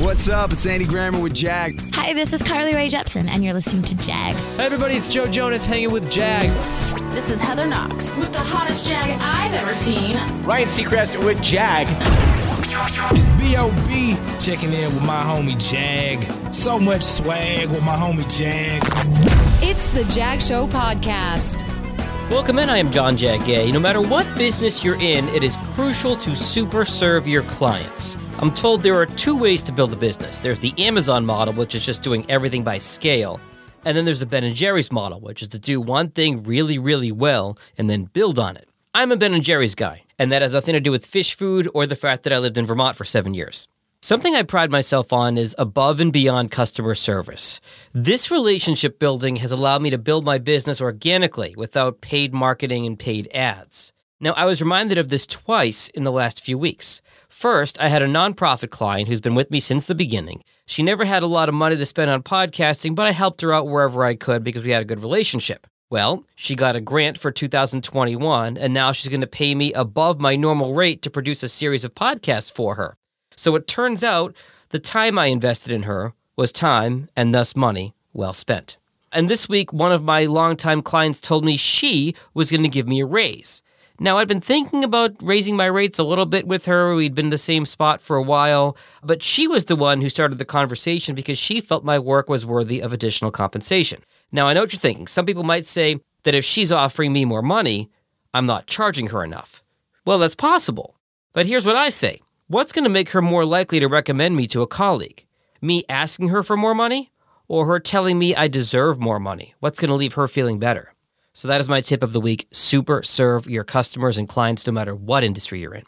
What's up? It's Andy Grammer with JAG. Hi, this is Carly Rae Jepsen, and you're listening to JAG. Hey, everybody, it's Joe Jonas hanging with JAG. This is Heather Knox with the hottest JAG I've ever seen. Ryan Seacrest with JAG. It's B.O.B. checking in with my homie JAG. So much swag with my homie JAG. It's the JAG Show podcast. Welcome in. I am John Jagay. No matter what business you're in, it is crucial to super serve your clients. I'm told there are two ways to build a business. There's the Amazon model, which is just doing everything by scale. And then there's the Ben & Jerry's model, which is to do one thing really, really well and then build on it. I'm a Ben & Jerry's guy, and that has nothing to do with Phish Food or the fact that I lived in Vermont for 7 years. Something I pride myself on is above and beyond customer service. This relationship building has allowed me to build my business organically without paid marketing and paid ads. Now, I was reminded of this twice in the last few weeks. First, I had a nonprofit client who's been with me since the beginning. She never had a lot of money to spend on podcasting, but I helped her out wherever I could because we had a good relationship. Well, she got a grant for 2021, and now she's going to pay me above my normal rate to produce a series of podcasts for her. So it turns out the time I invested in her was time and thus money well spent. And this week, one of my longtime clients told me she was going to give me a raise. Now, I'd been thinking about raising my rates a little bit with her. We'd been in the same spot for a while, but she was the one who started the conversation because she felt my work was worthy of additional compensation. Now, I know what you're thinking. Some people might say that if she's offering me more money, I'm not charging her enough. Well, that's possible. But here's what I say. What's going to make her more likely to recommend me to a colleague? Me asking her for more money or her telling me I deserve more money? What's going to leave her feeling better? So that is my tip of the week. Super serve your customers and clients no matter what industry you're in.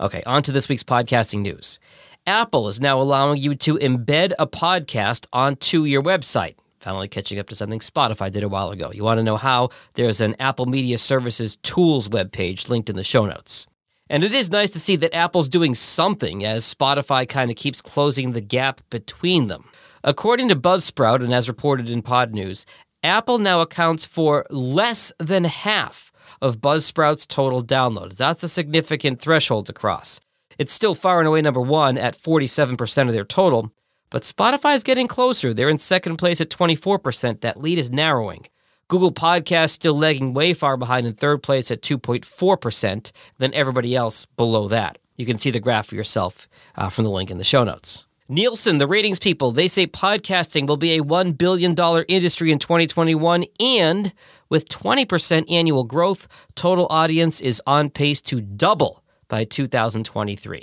Okay, on to this week's podcasting news. Apple is now allowing you to embed a podcast onto your website. Finally catching up to something Spotify did a while ago. You want to know how? There's an Apple Media Services Tools webpage linked in the show notes. And it is nice to see that Apple's doing something as Spotify kind of keeps closing the gap between them. According to Buzzsprout, and as reported in Pod News, Apple now accounts for less than half of Buzzsprout's total downloads. That's a significant threshold to cross. It's still far and away number one at 47% of their total, but Spotify's getting closer. They're in second place at 24%. That lead is narrowing. Google Podcasts still lagging way far behind in third place at 2.4%, then everybody else below that. You can see the graph for yourself from the link in the show notes. Nielsen, the ratings people, they say podcasting will be a $1 billion industry in 2021, and with 20% annual growth, total audience is on pace to double by 2023.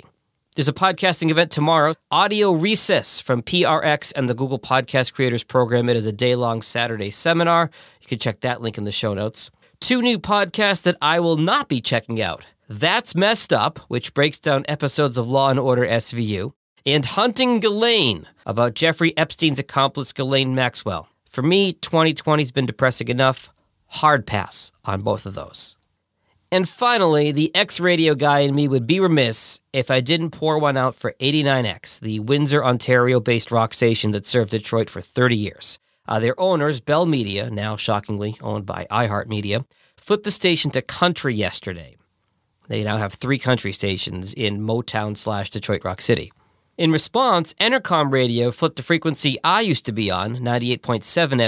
There's a podcasting event tomorrow, Audio Recess from PRX and the Google Podcast Creators Program. It is a day-long Saturday seminar. You can check that link in the show notes. Two new podcasts that I will not be checking out. That's Messed Up, which breaks down episodes of Law & Order SVU, and Hunting Ghislaine, about Jeffrey Epstein's accomplice Ghislaine Maxwell. For me, 2020's been depressing enough. Hard pass on both of those. And finally, the ex-radio guy in me would be remiss if I didn't pour one out for 89X, the Windsor, Ontario-based rock station that served Detroit for 30 years. Their owners, Bell Media, now shockingly owned by iHeartMedia, flipped the station to country yesterday. They now have three country stations in Motown/Detroit Rock City. In response, Entercom radio flipped the frequency I used to be on, 98.7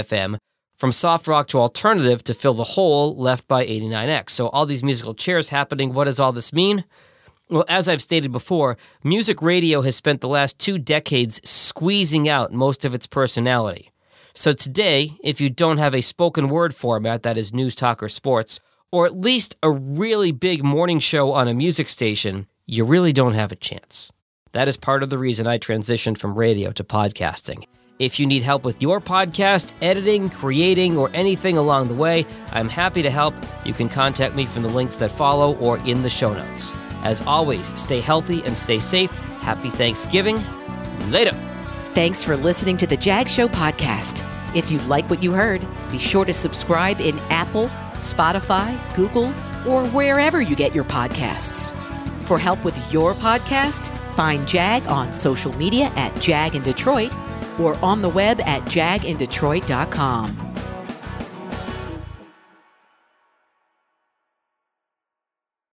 FM, from soft rock to alternative to fill the hole left by 89X. So all these musical chairs happening, what does all this mean? Well, as I've stated before, music radio has spent the last 2 decades squeezing out most of its personality. So today, if you don't have a spoken word format, that is news, talk, or sports, or at least a really big morning show on a music station, you really don't have a chance. That is part of the reason I transitioned from radio to podcasting. If you need help with your podcast, editing, creating, or anything along the way, I'm happy to help. You can contact me from the links that follow or in the show notes. As always, stay healthy and stay safe. Happy Thanksgiving. Later. Thanks for listening to the JAG Show podcast. If you like what you heard, be sure to subscribe in Apple, Spotify, Google, or wherever you get your podcasts. For help with your podcast, find JAG on social media at JAG in Detroit, or on the web at jagindetroit.com.